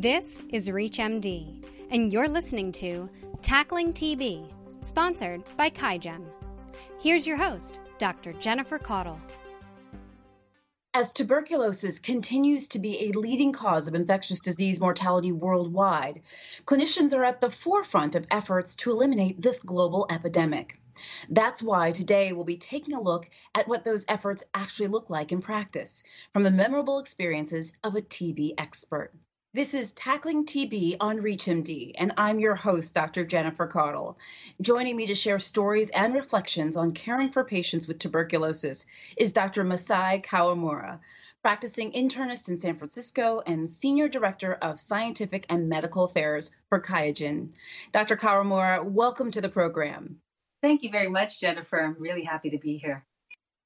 This is ReachMD, and you're listening to Tackling TB, sponsored by QIAGEN. Here's your host, Dr. Jennifer Caudle. As tuberculosis continues to be a leading cause of infectious disease mortality worldwide, clinicians are at the forefront of efforts to eliminate this global epidemic. That's why today we'll be taking a look at what those efforts actually look like in practice from the memorable experiences of a TB expert. This is Tackling TB on ReachMD, and I'm your host, Dr. Jennifer Caudle. Joining me to share stories and reflections on caring for patients with tuberculosis is Dr. Masae Kawamura, practicing internist in San Francisco and Senior Director of Scientific and Medical Affairs for QIAGEN. Dr. Kawamura, welcome to the program. Thank you very much, Jennifer. I'm really happy to be here.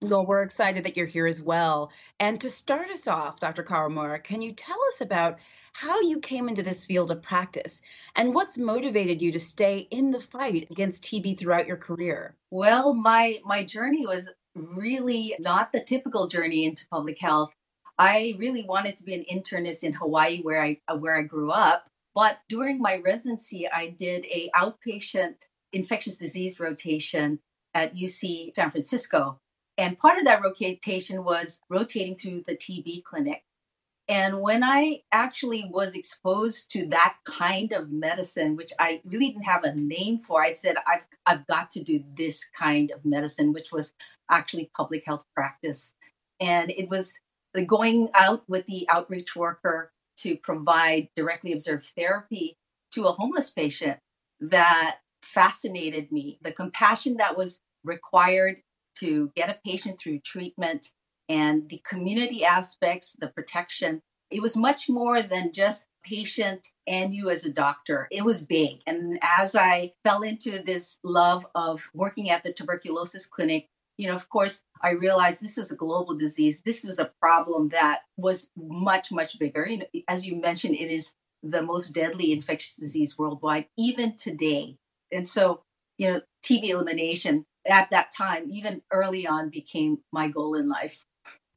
Well, we're excited that you're here as well. And to start us off, Dr. Kawamura, can you tell us about how you came into this field of practice, and what's motivated you to stay in the fight against TB throughout your career? Well, my journey was really not the typical journey into public health. I really wanted to be an internist in Hawaii, where I grew up. But during my residency, I did an outpatient infectious disease rotation at UC San Francisco. And part of that rotation was rotating through the TB clinic. And when I actually was exposed to that kind of medicine, which I really didn't have a name for, I said, I've got to do this kind of medicine, which was actually public health practice. And it was the going out with the outreach worker to provide directly observed therapy to a homeless patient that fascinated me. The compassion that was required to get a patient through treatment, and the community aspects, the protection, it was much more than just patient and you as a doctor. It was big. And as I fell into this love of working at the tuberculosis clinic, of course, I realized this was a global disease. This was a problem that was much, much bigger. As you mentioned, it is the most deadly infectious disease worldwide, even today. And so, TB elimination at that time, even early on, became my goal in life.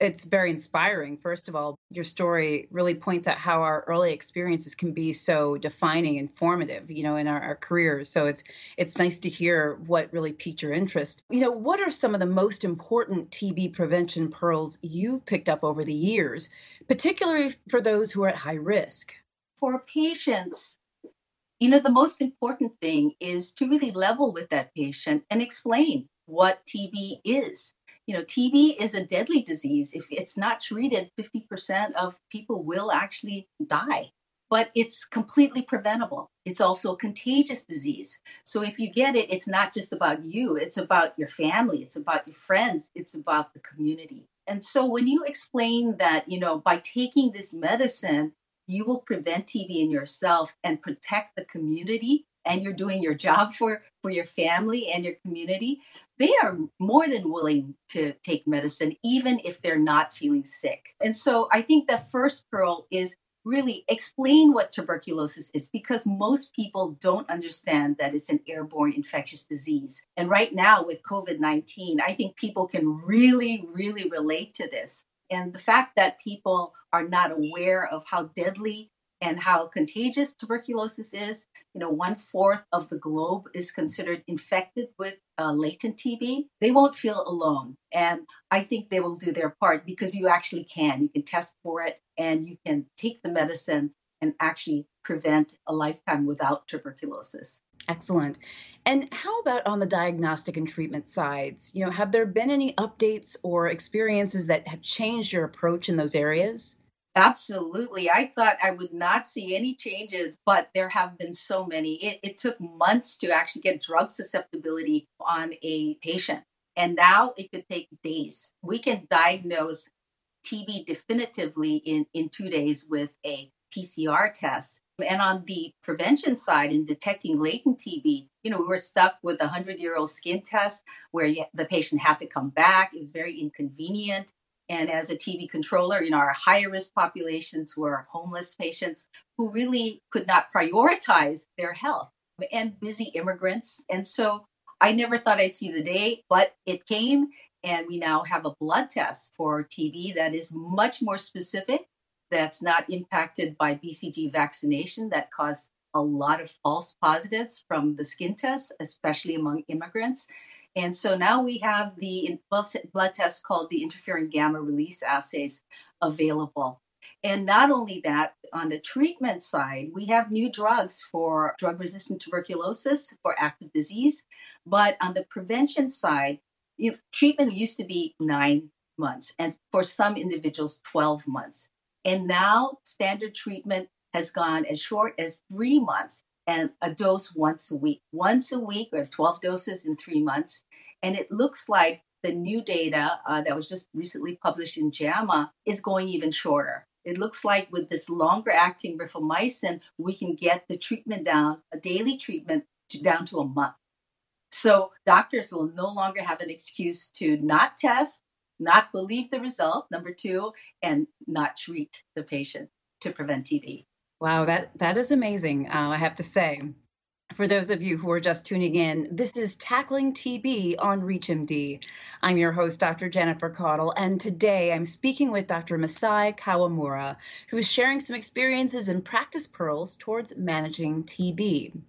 It's very inspiring. First of all, your story really points out how our early experiences can be so defining and formative, in our careers. So it's nice to hear what really piqued your interest. What are some of the most important TB prevention pearls you've picked up over the years, particularly for those who are at high risk? For patients, the most important thing is to really level with that patient and explain what TB is. TB is a deadly disease. If it's not treated, 50% of people will actually die, but it's completely preventable. It's also a contagious disease. So if you get it, it's not just about you. It's about your family. It's about your friends. It's about the community. And so when you explain that, by taking this medicine, you will prevent TB in yourself and protect the community, and you're doing your job for your family and your community, they are more than willing to take medicine, even if they're not feeling sick. And so I think the first pearl is really explain what tuberculosis is, because most people don't understand that it's an airborne infectious disease. And right now with COVID-19, I think people can really, really relate to this. And the fact that people are not aware of how deadly and how contagious tuberculosis is, 1/4 of the globe is considered infected with latent TB, they won't feel alone. And I think they will do their part, because you actually can. You can test for it, and you can take the medicine and actually prevent a lifetime without tuberculosis. Excellent. And how about on the diagnostic and treatment sides? Have there been any updates or experiences that have changed your approach in those areas? Absolutely. I thought I would not see any changes, but there have been so many. It took months to actually get drug susceptibility on a patient, and now it could take days. We can diagnose TB definitively in 2 days with a PCR test. And on the prevention side, in detecting latent TB, we were stuck with a 100-year-old skin test where the patient had to come back. It was very inconvenient. And as a TB controller, our higher risk populations were homeless patients who really could not prioritize their health, and busy immigrants. And so I never thought I'd see the day, but it came. And we now have a blood test for TB that is much more specific that's not impacted by BCG vaccination that caused a lot of false positives from the skin tests, especially among immigrants. And so now we have the blood test called the interferon gamma release assays available. And not only that, on the treatment side, we have new drugs for drug-resistant tuberculosis, for active disease. But on the prevention side, treatment used to be 9 months, and for some individuals, 12 months. And now standard treatment has gone as short as 3 months and a dose once a week or 12 doses in 3 months. And it looks like the new data that was just recently published in JAMA is going even shorter. It looks like with this longer acting rifamycin, we can get the treatment down, a daily treatment down to a month. So doctors will no longer have an excuse to not test, not believe the result, number two, and not treat the patient to prevent TB. Wow, that is amazing, I have to say. For those of you who are just tuning in, this is Tackling TB on ReachMD. I'm your host, Dr. Jennifer Caudle, and today I'm speaking with Dr. Masae Kawamura, who is sharing some experiences and practice pearls towards managing TB.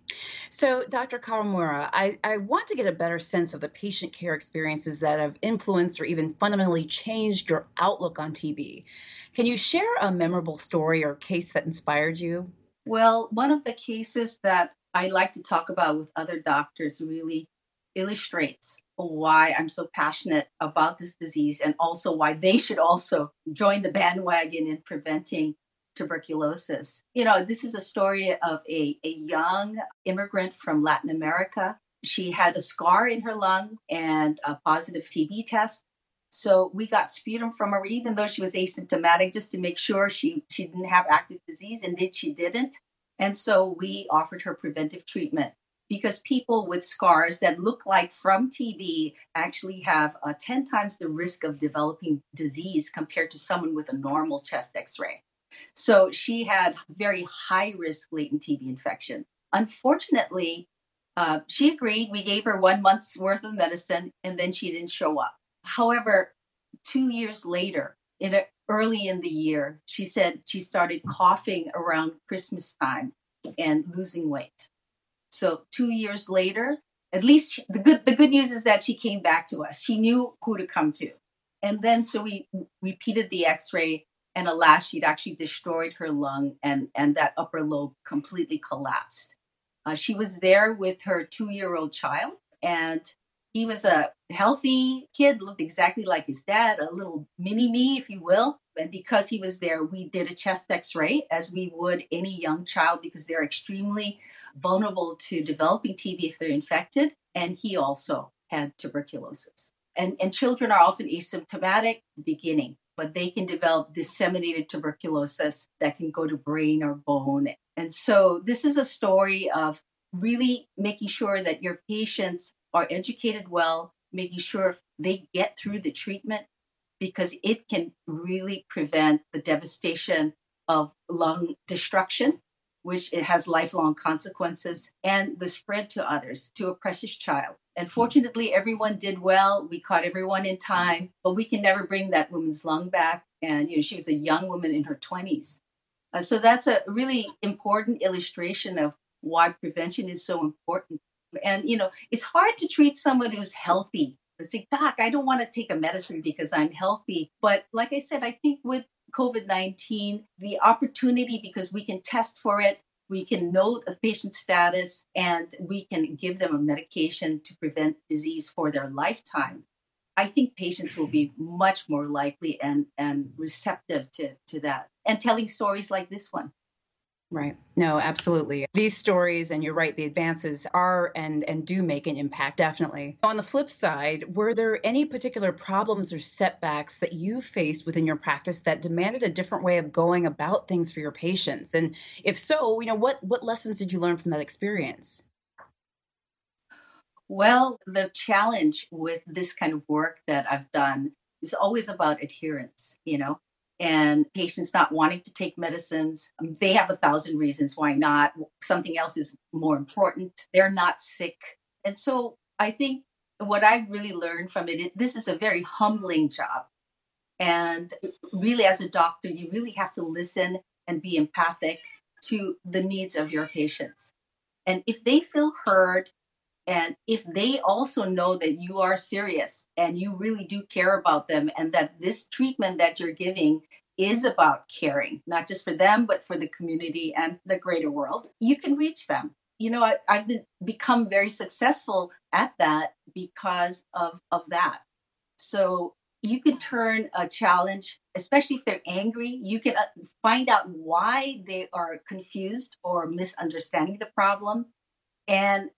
So, Dr. Kawamura, I want to get a better sense of the patient care experiences that have influenced or even fundamentally changed your outlook on TB. Can you share a memorable story or case that inspired you? Well, one of the cases that I like to talk about with other doctors really illustrates why I'm so passionate about this disease and also why they should also join the bandwagon in preventing tuberculosis. This is a story of a young immigrant from Latin America. She had a scar in her lung and a positive TB test. So we got sputum from her, even though she was asymptomatic, just to make sure she didn't have active disease, and she didn't. And so we offered her preventive treatment because people with scars that look like from TB actually have 10 times the risk of developing disease compared to someone with a normal chest X-ray. So she had very high risk latent TB infection. Unfortunately, she agreed. We gave her 1 month's worth of medicine and then she didn't show up. However, 2 years later, early in the year, she said she started coughing around Christmas time and losing weight. So 2 years later, at least the good news is that she came back to us. She knew who to come to. And then so we repeated the X-ray, and alas, she'd actually destroyed her lung and that upper lobe completely collapsed. She was there with her 2-year-old child, and he was a healthy kid, looked exactly like his dad, a little mini-me, if you will. And because he was there, we did a chest X-ray, as we would any young child, because they're extremely vulnerable to developing TB if they're infected. And he also had tuberculosis. And children are often asymptomatic at the beginning, but they can develop disseminated tuberculosis that can go to brain or bone. And so this is a story of really making sure that your patients are educated well, making sure they get through the treatment, because it can really prevent the devastation of lung destruction, which it has lifelong consequences, and the spread to others, to a precious child. And fortunately, everyone did well. We caught everyone in time, but we can never bring that woman's lung back. And she was a young woman in her 20s. So that's a really important illustration of why prevention is so important. And, it's hard to treat someone who's healthy. It's like, doc, I don't want to take a medicine because I'm healthy. But like I said, I think with COVID-19, the opportunity, because we can test for it, we can know the patient's status, and we can give them a medication to prevent disease for their lifetime. I think patients will be much more likely and receptive to that, and telling stories like this one. Right. No, absolutely. These stories, and you're right, the advances are and do make an impact, definitely. On the flip side, were there any particular problems or setbacks that you faced within your practice that demanded a different way of going about things for your patients? And if so, what lessons did you learn from that experience? Well, the challenge with this kind of work that I've done is always about adherence, and patients not wanting to take medicines. They have 1,000 reasons why not. Something else is more important. They're not sick. And so I think what I've really learned from it, this is a very humbling job. And really, as a doctor, you really have to listen and be empathic to the needs of your patients. And if they feel heard, and if they also know that you are serious and you really do care about them, and that this treatment that you're giving is about caring, not just for them, but for the community and the greater world, you can reach them. You know, I've become very successful at that because of that. So you can turn a challenge, especially if they're angry, you can find out why they are confused or misunderstanding the problem, and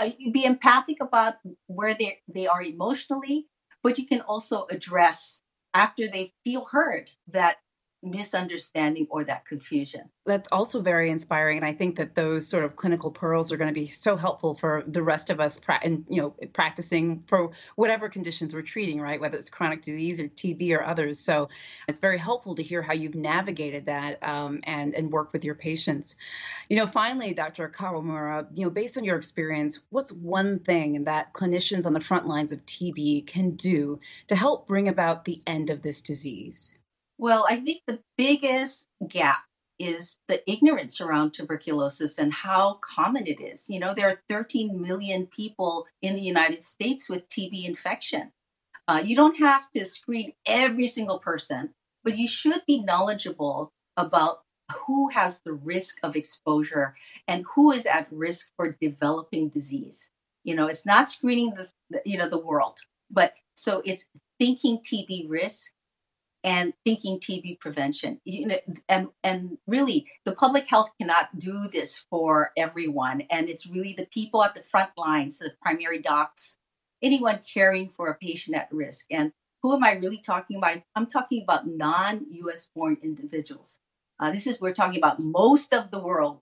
be empathic about where they are emotionally, but you can also address after they feel heard that misunderstanding or that confusion. That's also very inspiring. And I think that those sort of clinical pearls are going to be so helpful for the rest of us practicing for whatever conditions we're treating, right? Whether it's chronic disease or TB or others. So it's very helpful to hear how you've navigated that and work with your patients. You know, finally, Dr. Kawamura, you know, based on your experience, what's one thing that clinicians on the front lines of TB can do to help bring about the end of this disease? Well, I think the biggest gap is the ignorance around tuberculosis and how common it is. You know, there are 13 million people in the United States with TB infection. You don't have to screen every single person, but you should be knowledgeable about who has the risk of exposure and who is at risk for developing disease. You know, it's not screening the world, but so it's thinking TB risk and thinking TB prevention. You know, and really, the public health cannot do this for everyone. And it's really the people at the front lines, the primary docs, anyone caring for a patient at risk. And who am I really talking about? I'm talking about non-US born individuals. We're talking about most of the world,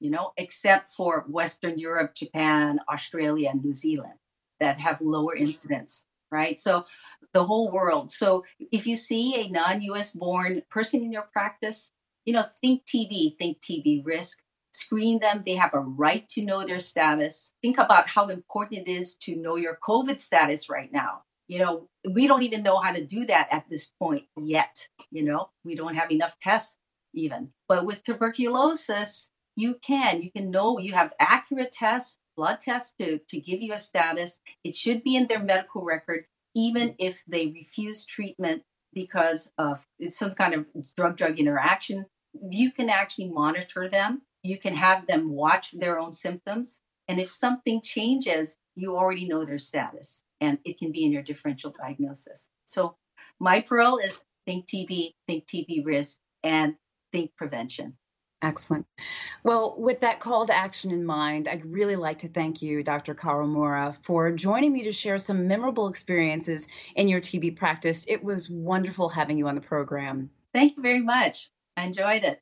you know, except for Western Europe, Japan, Australia, and New Zealand that have lower incidence. Right? So the whole world. So if you see a non-US born person in your practice, you know, think TB risk, screen them. They have a right to know their status. Think about how important it is to know your COVID status right now. You know, we don't even know how to do that at this point yet. You know, we don't have enough tests even. But with tuberculosis, you can know you have accurate tests, blood test to give you a status. It should be in their medical record, even if they refuse treatment because of some kind of drug-drug interaction. You can actually monitor them. You can have them watch their own symptoms. And if something changes, you already know their status, and it can be in your differential diagnosis. So my pearl is think TB risk, and think prevention. Excellent. Well, with that call to action in mind, I'd really like to thank you, Dr. Kawamura, for joining me to share some memorable experiences in your TB practice. It was wonderful having you on the program. Thank you very much. I enjoyed it.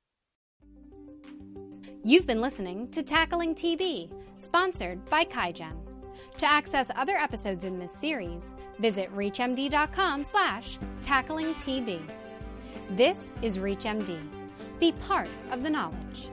You've been listening to Tackling TB, sponsored by QIAGEN. To access other episodes in this series, visit reachmd.com/tacklingtb. This is ReachMD. Be part of the knowledge.